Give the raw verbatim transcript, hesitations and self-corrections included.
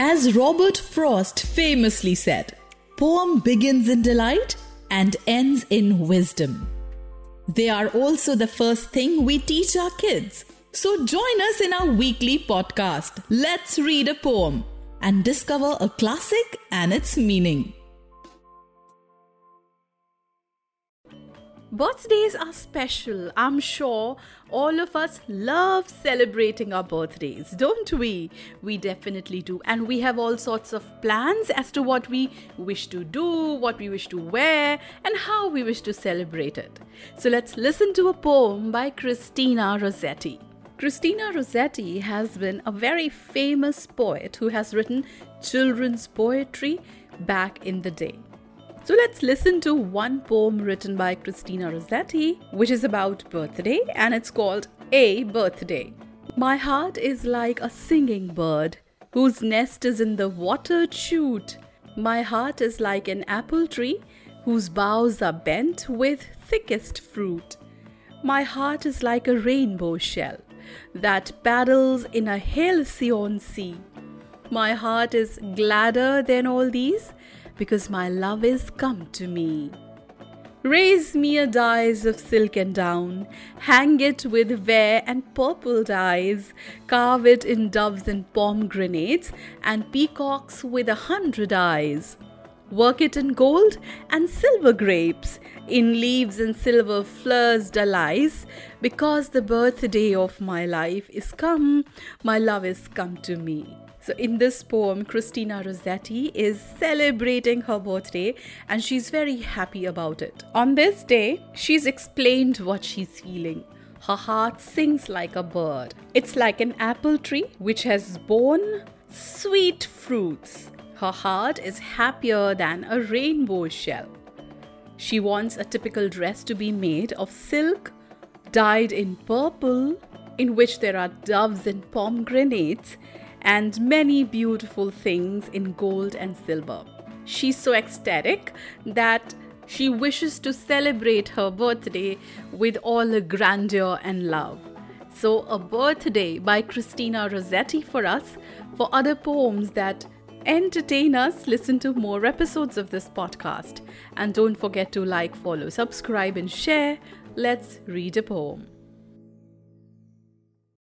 As Robert Frost famously said, poem begins in delight and ends in wisdom. They are also the first thing we teach our kids. So join us in our weekly podcast, Let's Read a Poem, and discover a classic and its meaning. Birthdays are special. I'm sure all of us love celebrating our birthdays, don't we? We definitely do. And we have all sorts of plans as to what we wish to do, what we wish to wear, and how we wish to celebrate it. So let's listen to a poem by Christina Rossetti. Christina Rossetti has been a very famous poet who has written children's poetry back in the day. So let's listen to one poem written by Christina Rossetti, which is about birthday, and it's called A Birthday. My heart is like a singing bird whose nest is in the watered shoot. My heart is like an apple tree whose boughs are bent with thickest fruit. My heart is like a rainbow shell that paddles in a halcyon sea. My heart is gladder than all these, because my love is come to me. Raise me a dais of silk and down, hang it with vair and purple dyes, carve it in doves and pomegranates, and peacocks with a hundred eyes. Work it in gold and silver grapes, in leaves and silver fleurs delice, because the birthday of my life is come, my love is come to me. So in this poem, Christina Rossetti is celebrating her birthday and she's very happy about it. On this day, she's explained what she's feeling. Her heart sings like a bird. It's like an apple tree which has borne sweet fruits. Her heart is happier than a rainbow shell. She wants a typical dress to be made of silk dyed in purple, in which there are doves and pomegranates, and many beautiful things in gold and silver. She's so ecstatic that she wishes to celebrate her birthday with all the grandeur and love. So A Birthday by Christina Rossetti for us. For other poems that entertain us, listen to more episodes of this podcast. And don't forget to like, follow, subscribe and share. Let's read a poem.